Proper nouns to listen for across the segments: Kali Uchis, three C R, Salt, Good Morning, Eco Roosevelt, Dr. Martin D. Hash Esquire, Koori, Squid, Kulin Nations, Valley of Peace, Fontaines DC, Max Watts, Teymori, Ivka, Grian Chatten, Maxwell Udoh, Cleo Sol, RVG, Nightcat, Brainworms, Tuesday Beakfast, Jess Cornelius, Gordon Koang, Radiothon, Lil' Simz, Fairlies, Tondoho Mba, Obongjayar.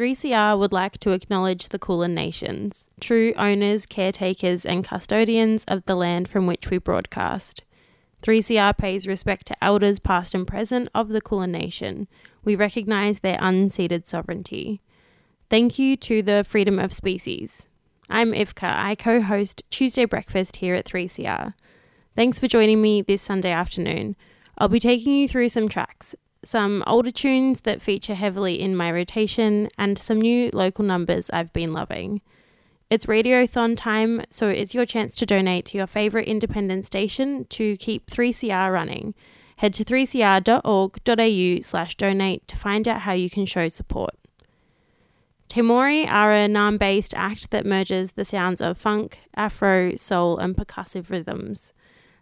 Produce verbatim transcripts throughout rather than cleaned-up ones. three C R would like to acknowledge the Kulin Nations, true owners, caretakers and custodians of the land from which we broadcast. three C R pays respect to elders past and present of the Kulin Nation. We recognise their unceded sovereignty. Thank you to the Freedom of Species. I'm Ivka. I co-host Tuesday Breakfast here at three C R. Thanks for joining me this Sunday afternoon. I'll be taking you through some tracks, some older tunes that feature heavily in my rotation, and some new local numbers I've been loving. It's Radiothon time, so it's your chance to donate to your favourite independent station to keep three C R running. Head to three c r dot org.au slash donate to find out how you can show support. Teymori are a Naam-based act that merges the sounds of funk, afro, soul and percussive rhythms.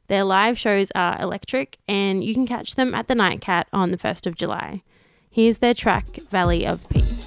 Their live shows are electric and you can catch them at the Nightcat on the first of July. Here's their track, Valley of Peace.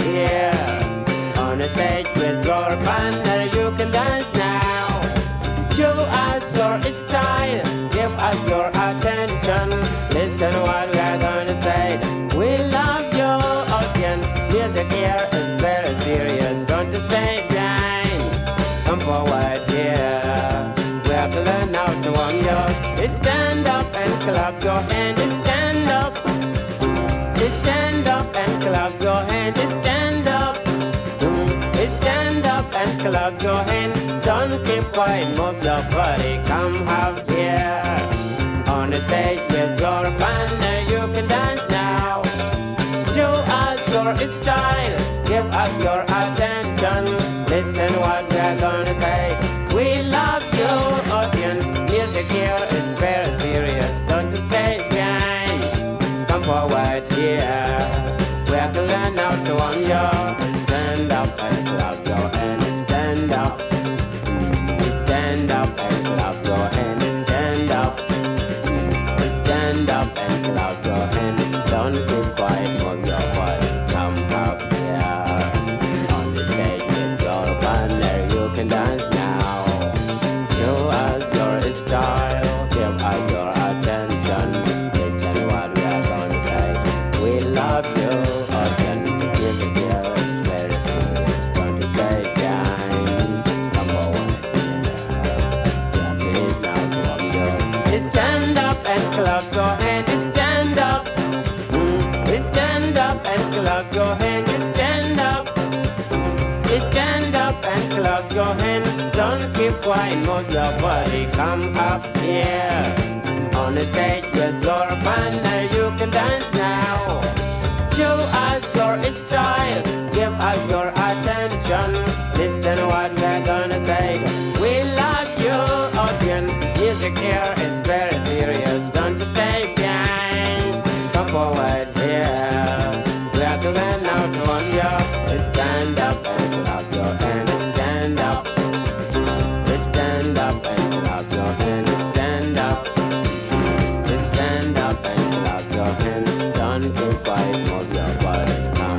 yeah. On a stage with your partner, you can dance now. Show us your style, give us your attention. Listen what we are gonna say. We love your audience. Music here is very serious. Don't stay blind. Come forward, yeah. We have to learn how to warm your. Stand up and clap your hands. Stand up. Stand up and clap your hands. Stand up. Stand up and clap your hands. Don't keep quiet, move your body. Come out here on the stage with your band, and you can dance now. Show us your style. Give us your attention. Listen what we're gonna say. We love you, audience. Music here is very serious. Don't stay behind. Come forward here. We have to learn how to warm you. Stand up and clap your hands. Stand up. Stand up and clap your hands. Stand up. Stand up and clap your hands. Don't keep quiet for your body. Come up here. On the stage with your partner, you can dance now. Show us your style. Give us your attention. Listen what we are gonna say. We love you. Again, give it your experience. Don't stay behind. Come forward. Clap it now for you. Stand up and clap your hands. Stand up. Stand up and clap your hands. Stand up. Stand up and clap your hands. Don't keep quiet, move your body. Come up here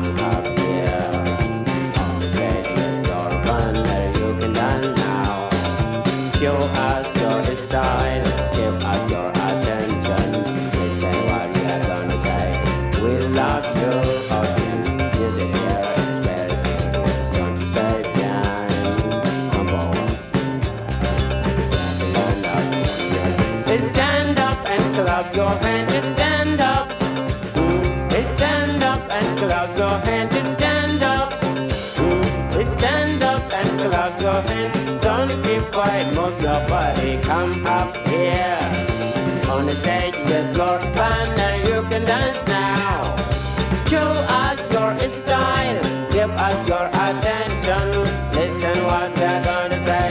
on the stage with your partner. You can dance now. Show us your style. Give us your attention. Listen what we're gonna say. We love you, audience. Music here is very serious. Don't stay behind. Come forward here. We have to learn how to warm you. Stand up and clap your hands. Stand up. Stand up and clap your hands. Stand up. Stand up and clap your hands. Don't keep quiet, move your body. Come up here. On the stage with your partner, you can dance now. Show us your style. Give us your attention. Listen what we are gonna say. We love you. Clap your hands, stand up. Stand up and clap your hands, stand up. Stand up and clap your hands. Don't keep quiet, move your body. Come up here on the stage with your partner. You can dance now. Show us your style. Give us your attention. Listen what we're gonna say.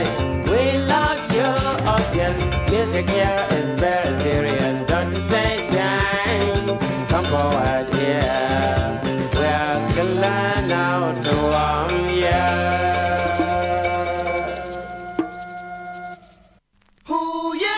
We love you, audience. Music here is very serious. Come forward here. We are glad now to warm you. Oh yeah.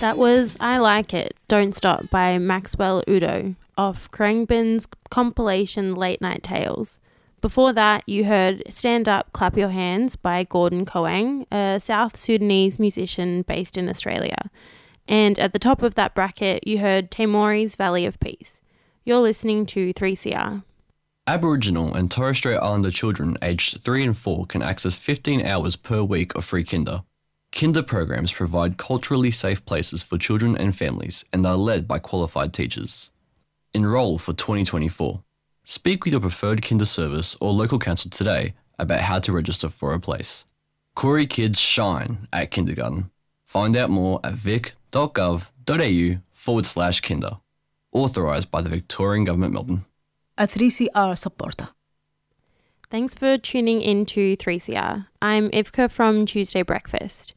That was I Like It, Don't Stop by Maxwell Udoh off Krangbin's compilation Late Night Tales. Before that, you heard Stand Up, Clap Your Hands by Gordon Koang, a South Sudanese musician based in Australia. And at the top of that bracket, you heard Teymori's Valley of Peace. You're listening to three C R. Aboriginal and Torres Strait Islander children aged three and four can access fifteen hours per week of free kinder. Kinder programs provide culturally safe places for children and families and are led by qualified teachers. Enroll for twenty twenty-four. Speak with your preferred kinder service or local council today about how to register for a place. Koori kids shine at kindergarten. Find out more at vic.gov.au forward slash kinder. Authorised by the Victorian Government, Melbourne. A three C R supporter. Thanks for tuning in to three C R. I'm Ivka from Tuesday Breakfast.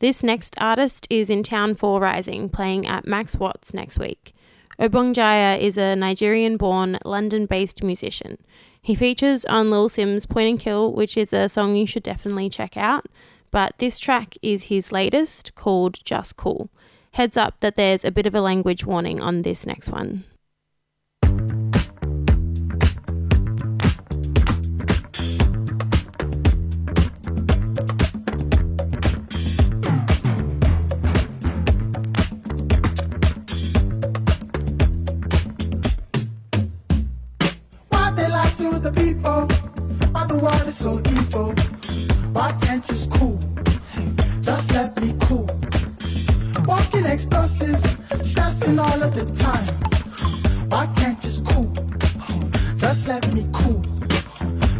This next artist is in town for Rising, playing at Max Watts next week. Obongjayar is a Nigerian-born, London-based musician. He features on Lil' Simz' Point and Kill, which is a song you should definitely check out, but this track is his latest, called Just Cool. Heads up that there's a bit of a language warning on this next one. So evil, why can't you just cool? Just let me cool. Walking explosives, stressing all of the time. Why can't you just cool? Just let me cool.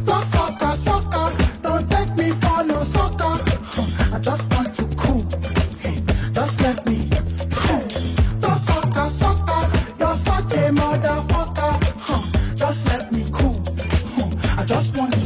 Don't sucker, sucker, don't take me for no sucker. I just want to cool. Just let me cool. Don't sucker, sucker, you're such a motherfucker. Just let me cool. I just want to.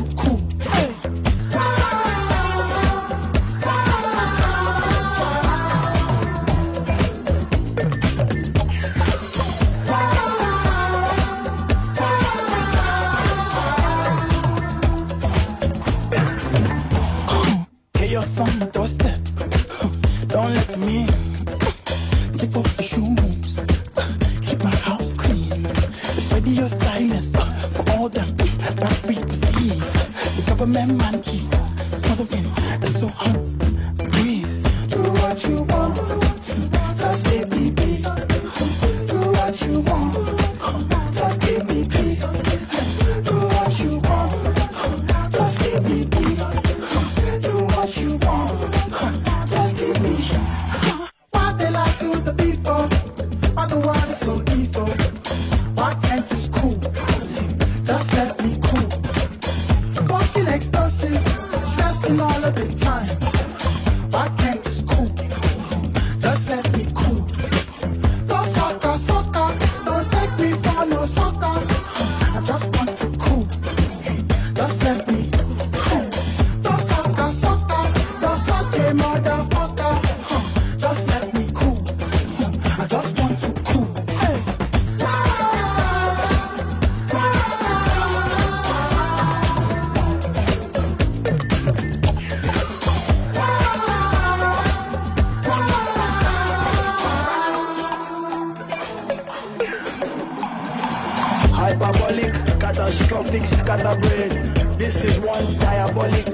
Hyperbolic, catastrophic, scatterbrain. This is one diabolic,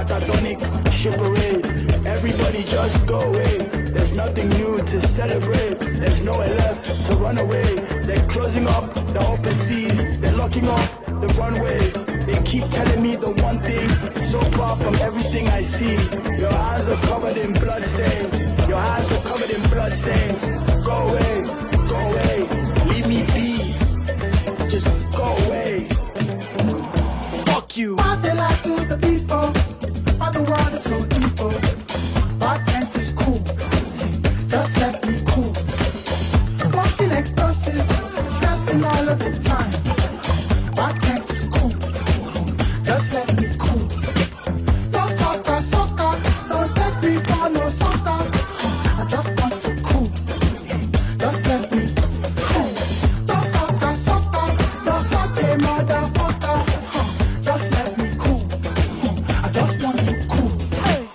catatonic charade. Everybody just go away. There's nothing new to celebrate. There's nowhere left to run away. They're closing up the open seas. They're locking off the runway. They keep telling me the one thing, so far from everything I see. Your eyes are covered in bloodstains. Your eyes are covered in bloodstains. Go away, go away, leave me be. Just go away. Fuck you. What they like to the people. the world is so evil. Why can't this cool? Just let me cool. Walking explosive, dancing all of the time. Why can't this cool? Just let me cool. Don't sucker, sucker, don't take me for no sucker. I just want to cool. Just let me cool. Don't sucker, sucker, don't suck a motherfucker. Just let me cool. I just want to cool. Hey.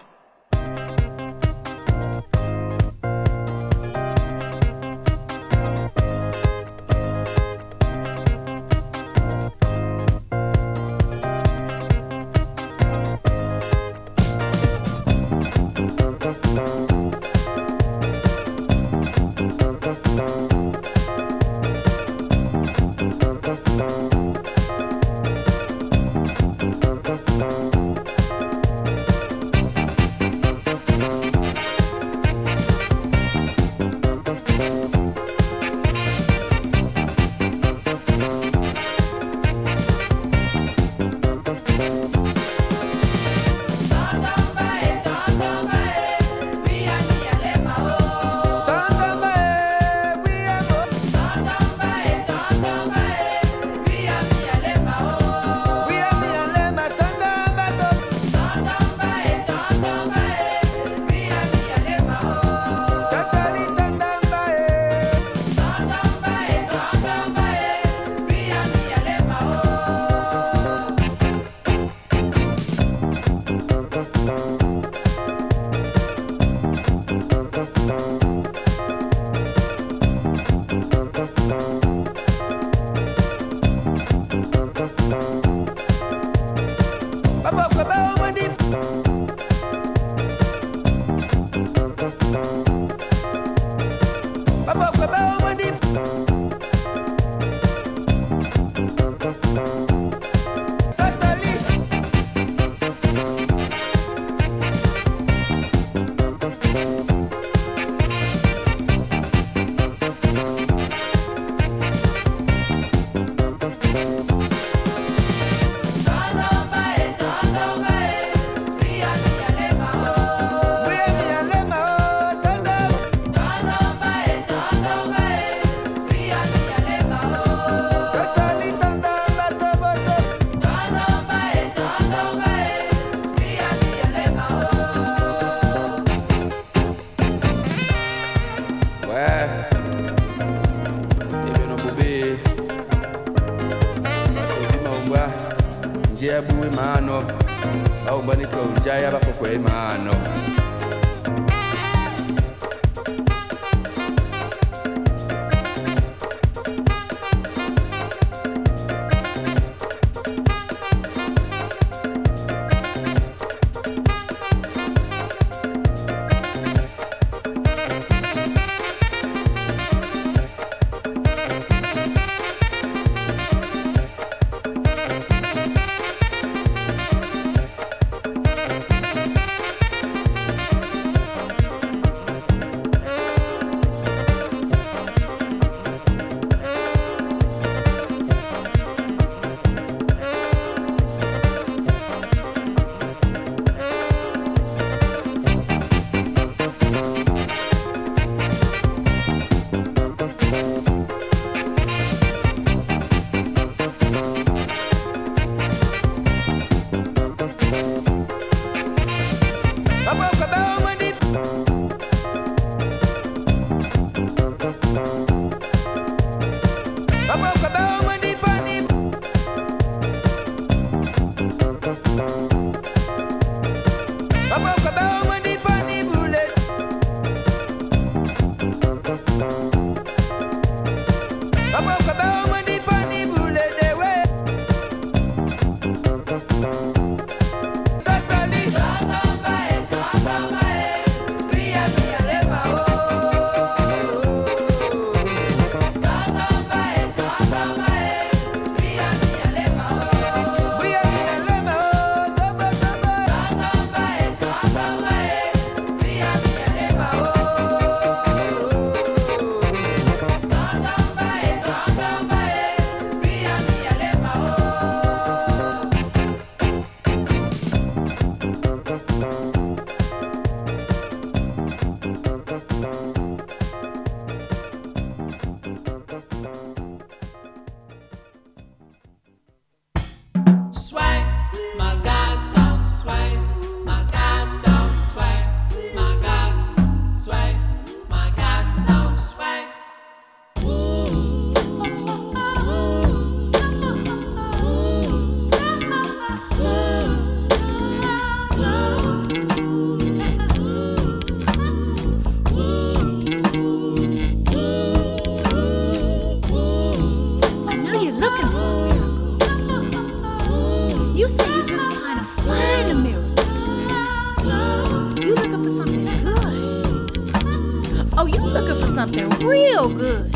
something real good.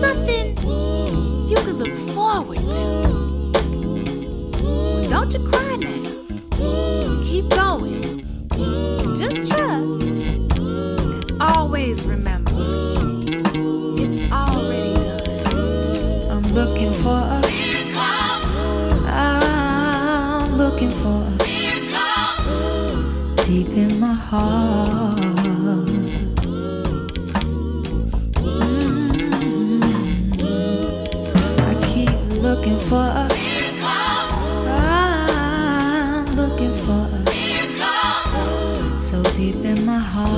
Something you can look forward to. Well, don't you cry now. Keep going. Just trust. And always remember, it's already done. I'm looking for a miracle. I'm looking for a miracle. Deep in my heart. Looking for a miracle. I'm looking for a miracle. So deep in my heart.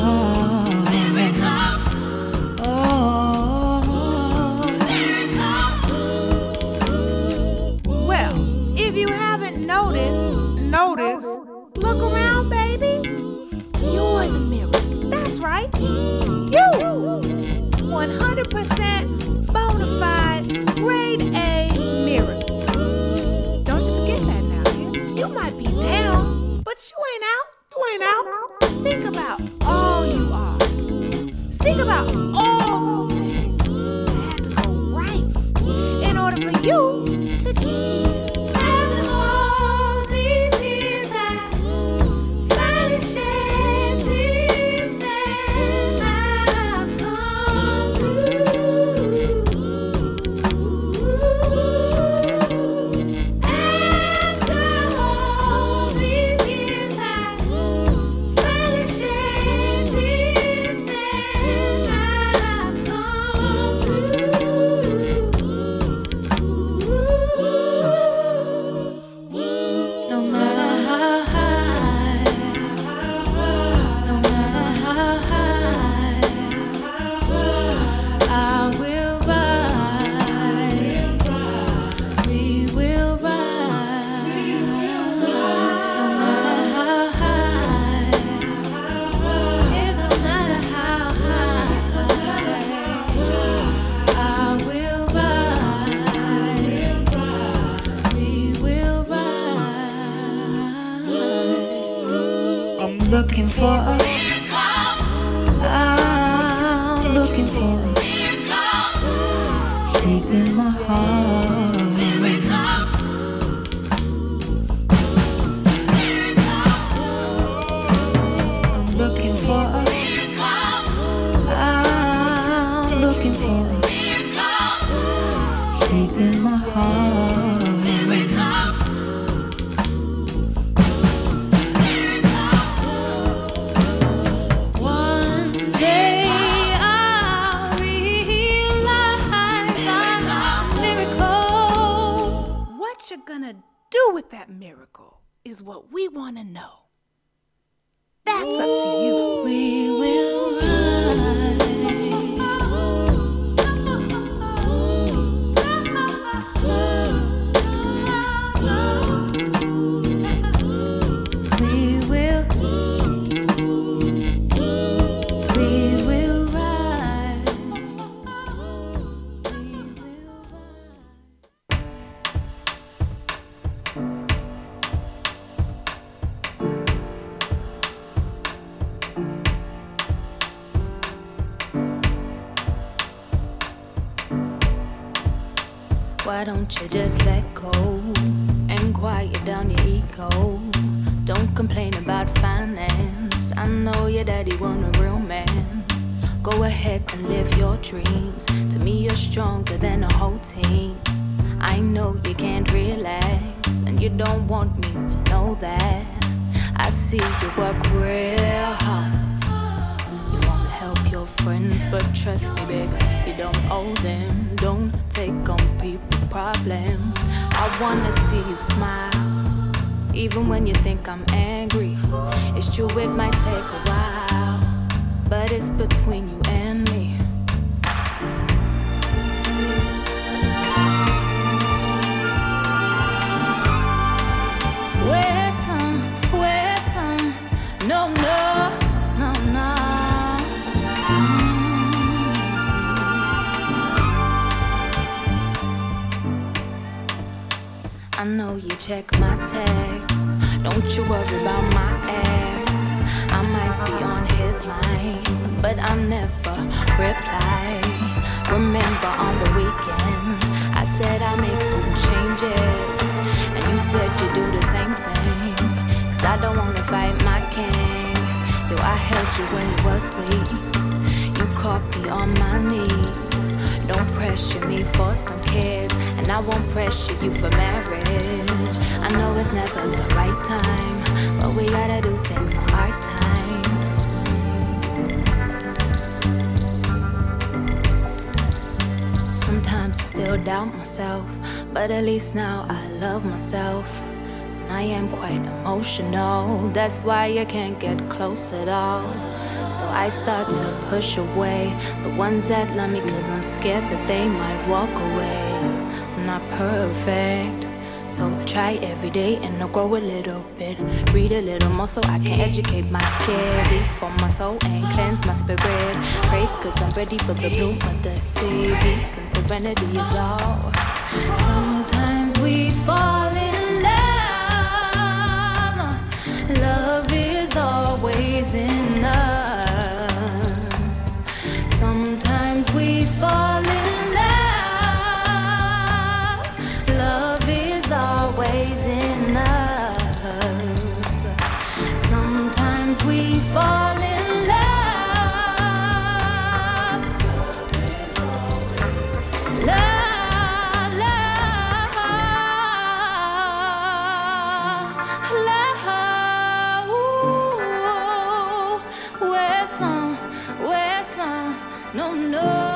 Miracle. Oh, miracle. Well, if you haven't noticed, notice. Look around, baby. You're the miracle. That's right. You. one hundred percent bona fide, grade A. But you ain't out. You ain't out. Think about all you are. Think about all the things that had to go right in order for you to get here. After all these years, I finally shed tears that I've gone through. After all these. Looking for a miracle. I'm looking for a miracle. Deep in my heart. Miracle. Miracle. I'm looking for a miracle. I'm looking for a miracle. Deep in my heart. Miracle. Gonna do with that miracle is what we want to know. That's up to you. We will rise. We will. We will rise. We will rise. Why don't you just let go and quiet down your ego? Don't complain about finance. I know your daddy wasn't a real man. Go ahead and live your dreams. To me, you're stronger than a whole team. I know you can't relax, and you don't want me to know that. I see you work real hard. You wanna help your friends, but trust me, baby, you don't owe them. Don't take on people's problems. I wanna see you smile, even when you think I'm angry. It's true, it might take a while, but it's between you and me. We're some, we're some, no, no, no, no. Mm. I know you check my texts. Don't you worry about my ex. I might be on his mind. but I never reply. Remember on the weekend, I said I make some changes, and you said you do the same thing. Cause I don't wanna fight my king. Yo, I held you when you was weak. You caught me on my knees. Don't pressure me for some kids, and I won't pressure you for marriage. I know it's never the right time, but we gotta do things on our time. Sometimes I still doubt myself, but at least now I love myself. And I am quite emotional, that's why you can't get close at all. So I start to push away the ones that love me, cause I'm scared that they might walk away. I'm not perfect, so I try every day and I grow a little bit. Read a little more so I can educate my kids. Eat for my soul and cleanse my spirit. Pray cause I'm ready for the bloom of the sea. Peace and serenity is all. Sometimes we fall in love. Love is always in us. We fall in love. Love is always in us. Sometimes we fall in love. Love, love, love. Where's some, where's some, no, no.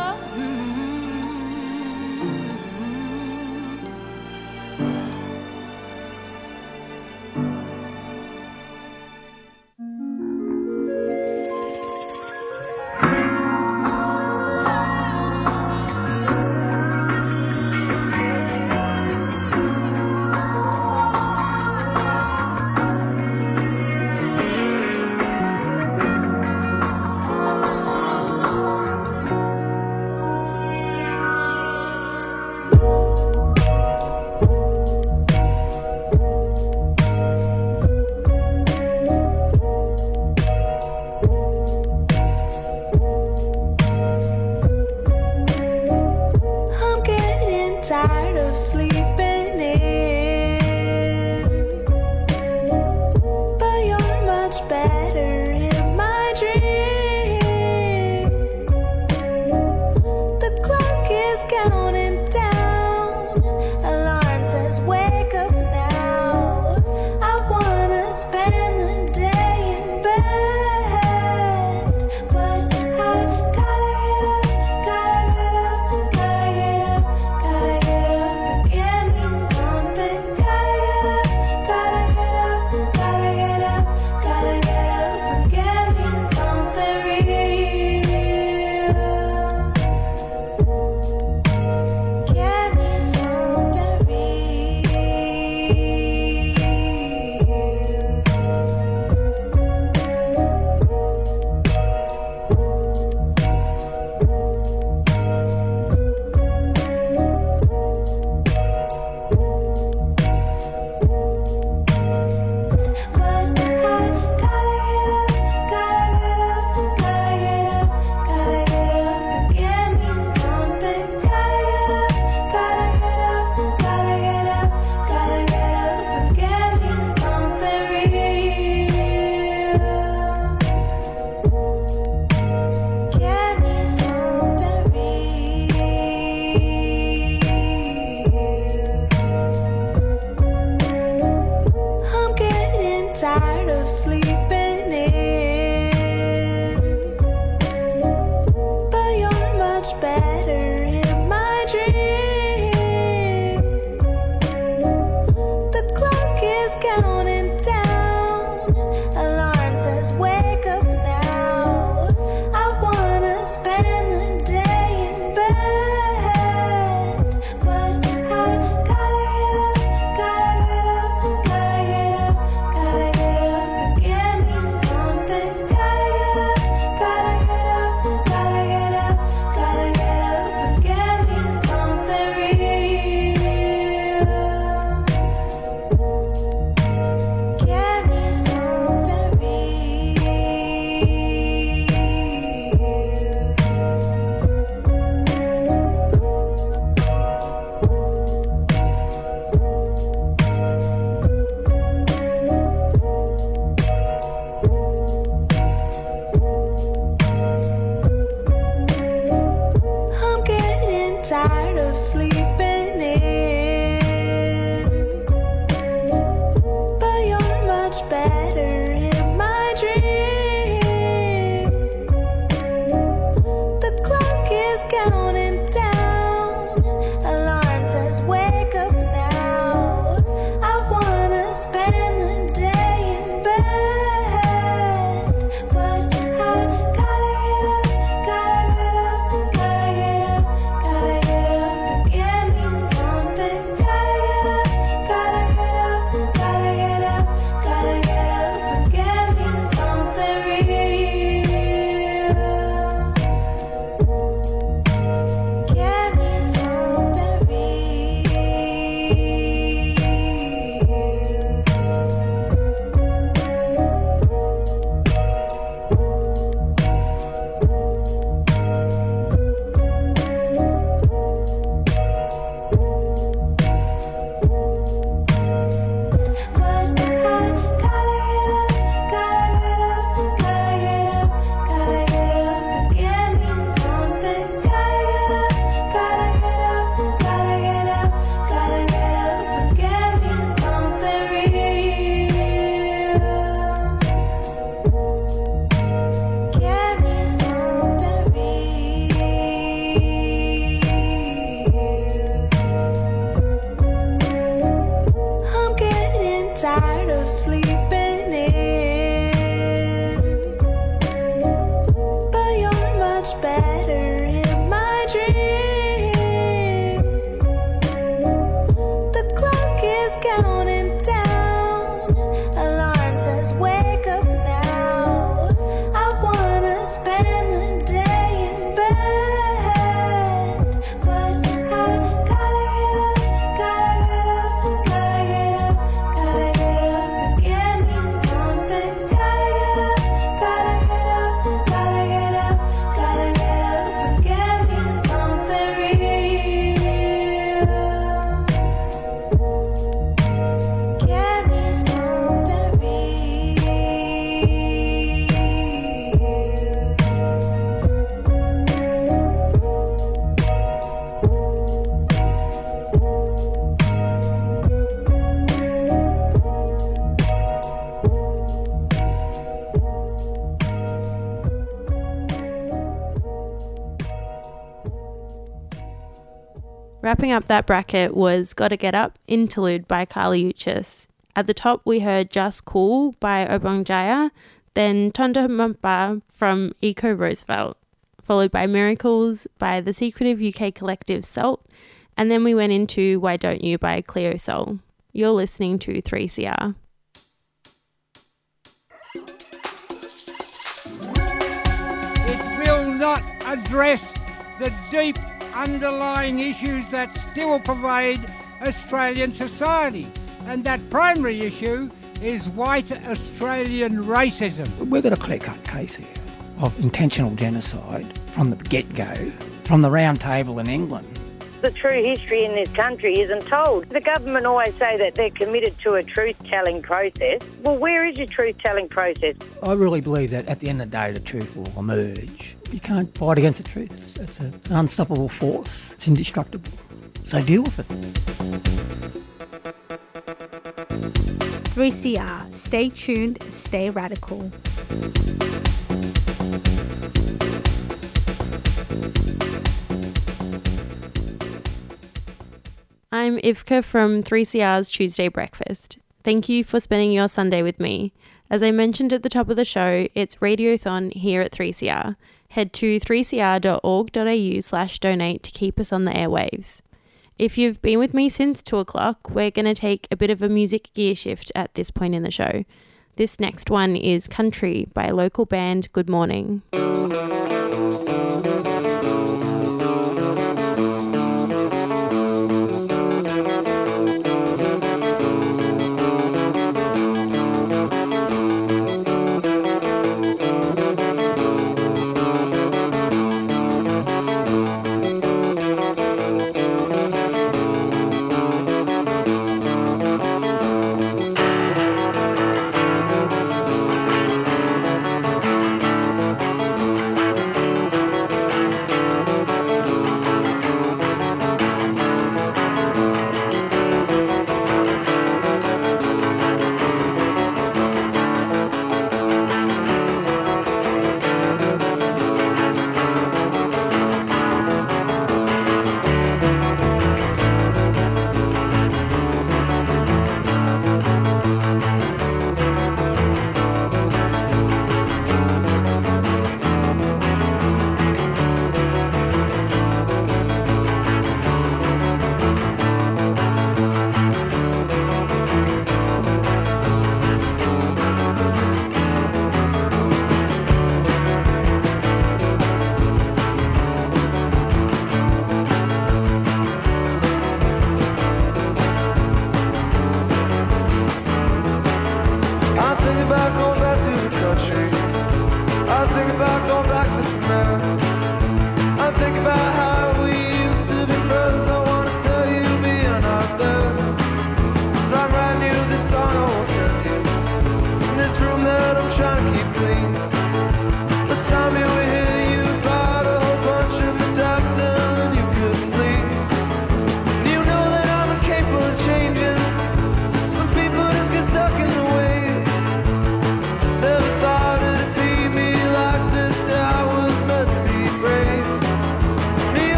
Wrapping up that bracket was Gotta Get Up Interlude by Kali Uchis. At the top, we heard Just Cool by Obongjayar, then Tondoho Mba from Eco Roosevelt, followed by Miracles by the secretive U K collective Salt, and then we went into Why Don't You by Cleo Sol. You're listening to three C R. It will not address the deep underlying issues that still pervade Australian society, and that primary issue is white Australian racism. We've got a clear-cut case here of intentional genocide from the get-go, from the round table in England. The true history in this country isn't told. The government always say that they're committed to a truth-telling process. Well, where is your truth-telling process? I really believe that at the end of the day, the truth will emerge. You can't fight against the truth. It's, it's, a, it's an unstoppable force. It's indestructible. So deal with it. three C R. Stay tuned, stay radical. I'm Ivka from three C R's Tuesday Breakfast. Thank you for spending your Sunday with me. As I mentioned at the top of the show, it's Radiothon here at three C R. Head to three c r dot org dot a u slash donate to keep us on the airwaves. If you've been with me since two o'clock, we're going to take a bit of a music gear shift at this point in the show. This next one is Country by local band Good Morning. But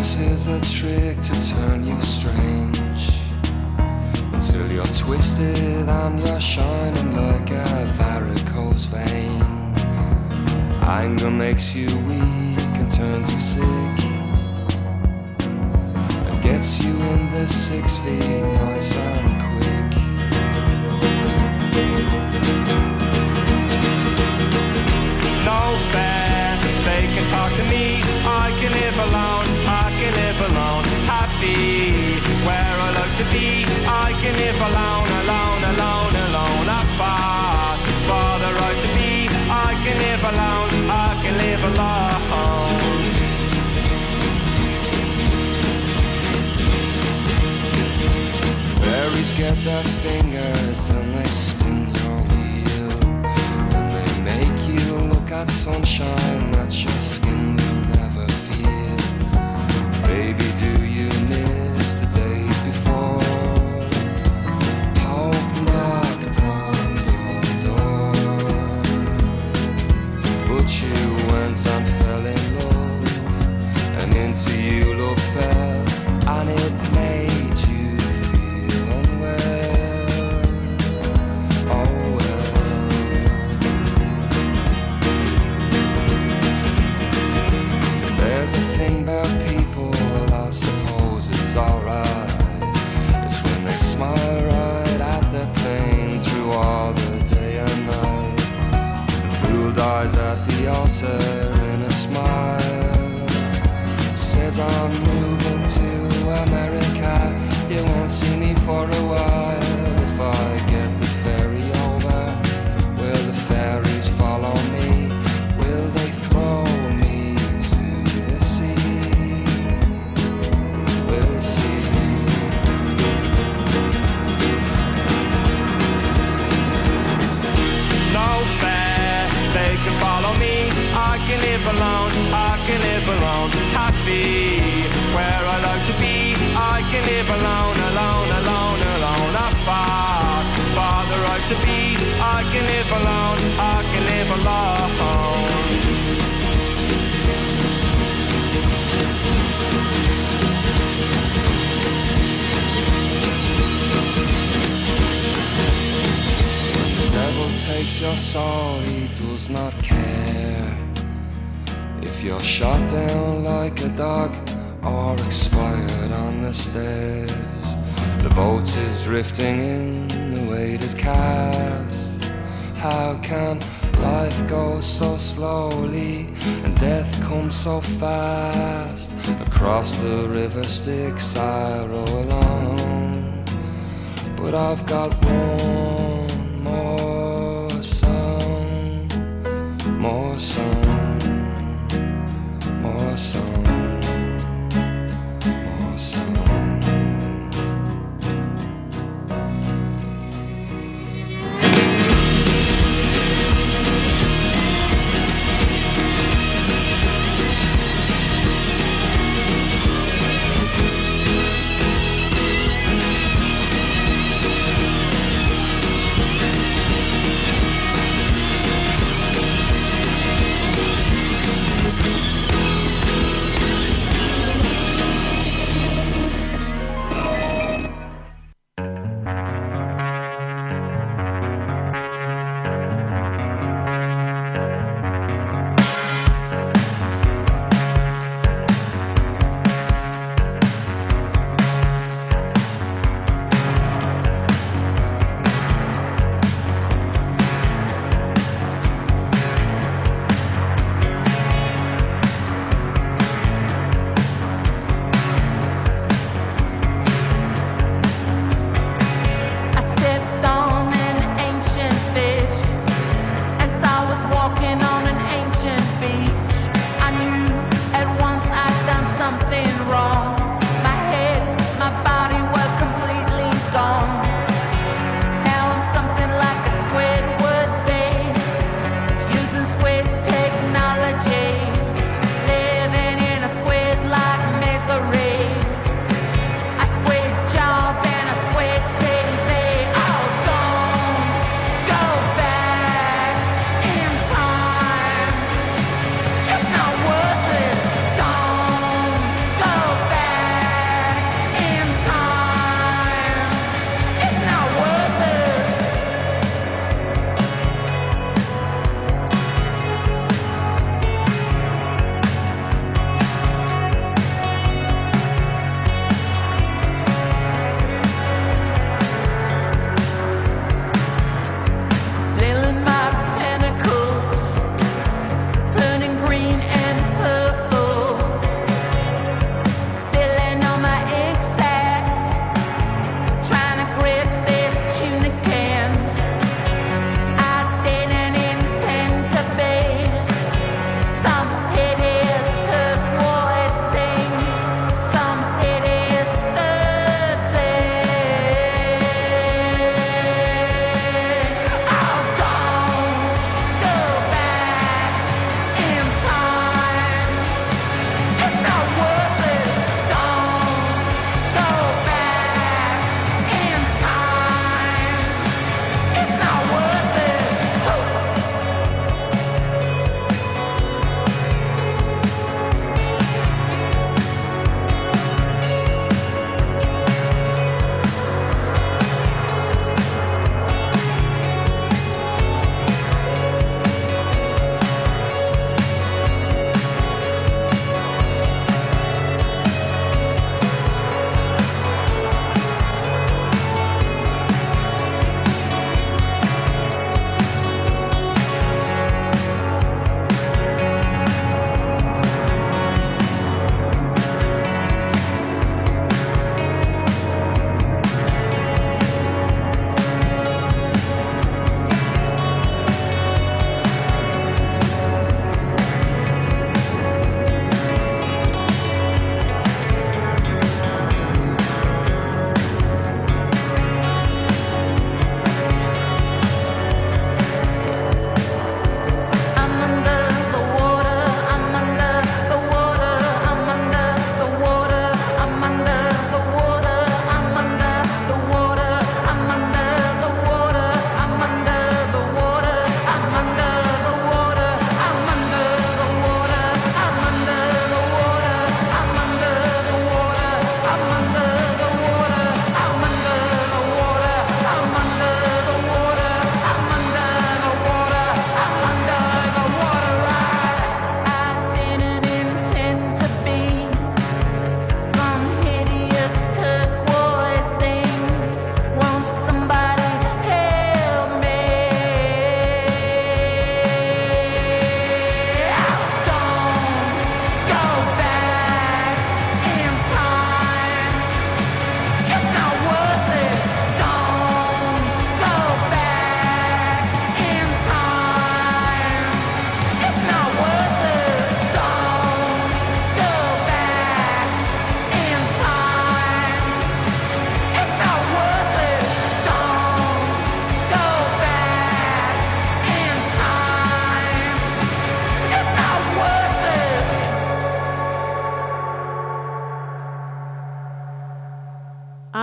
This is a trick to turn you strange until you're twisted and you're shining like a varicose vein. Anger makes you weak and turns you sick and gets you in the six feet nice and quick. No fair, they can talk to me. I can live alone, I can live alone, happy where I like to be. I can live alone, alone, alone, alone. I fought for the right to be. I can live alone, I can live alone. Fairies get their fingers and they spin your wheel, and they make you look at sunshine that your skin will never feel. Baby, do you miss the days before? Hope knocked on your door, but you went and fell in love, and into you love fell, and it made you about people, I suppose it's alright. It's when they smile right at their pain through all the day and night. The fool dies at the altar in a smile. Says I'm moving to America, you won't see me for a while. If I get the ferry over, will the fairies follow me? Will they throw follow me? I can live alone, I can live alone, happy where I like to be. I can live alone, alone, alone, alone. I fought for the right to be. I can live alone, I can live alone. Devil takes your soul, he does not care if you're shot down like a dog or expired on the stairs. The boat is drifting in, the weight is cast. How can life go so slowly and death come so fast? Across the river Styx I row along, but I've got one more sun, more sun, more sun.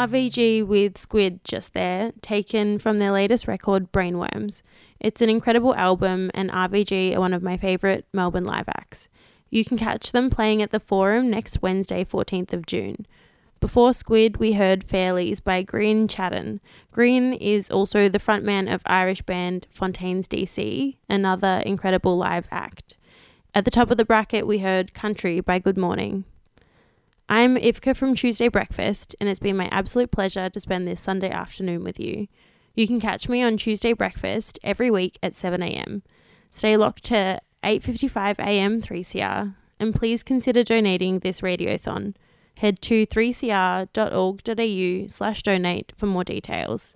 R V G with Squid just there, taken from their latest record, Brainworms. It's an incredible album, and R V G are one of my favourite Melbourne live acts. You can catch them playing at the Forum next Wednesday, fourteenth of June. Before Squid, we heard Fairlies by Grian Chatten. Grian is also the frontman of Irish band Fontaines D C, another incredible live act. At the top of the bracket, we heard Country by Good Morning. I'm Ivka from Tuesday Breakfast, and it's been my absolute pleasure to spend this Sunday afternoon with you. You can catch me on Tuesday Breakfast every week at seven a.m. Stay locked to eight fifty-five a.m. three C R, and please consider donating this radiothon. Head to three c r dot org.au slash donate for more details.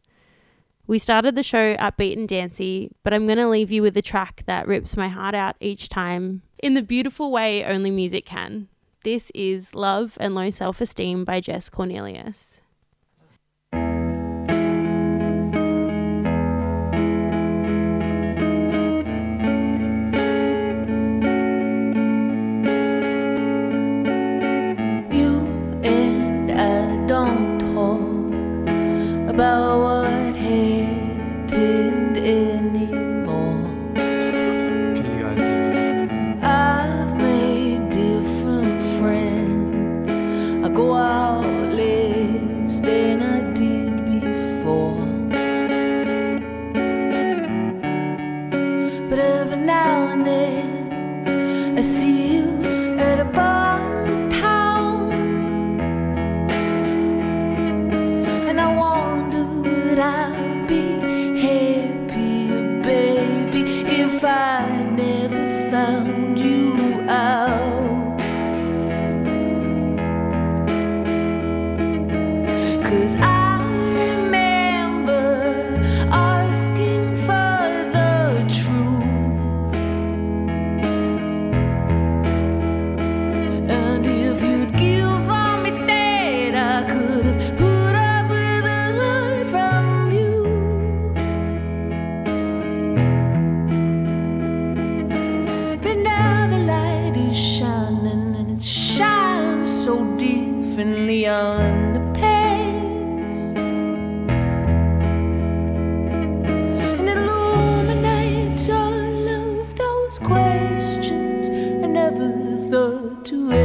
We started the show upbeat and dancey, but I'm going to leave you with a track that rips my heart out each time in the beautiful way only music can. This is Love and Low Self-Esteem by Jess Cornelius. About what happened anymore. Can you guys hear me? I've made different friends. I go out less than I did before. But every now and then I see you at a bar in town, and I want I'd be happy, baby, if I never found you out. 'Cause I remember asking for the truth, and if you'd given me that, I could have put on the past, and it illuminates all of those questions I never thought to ask.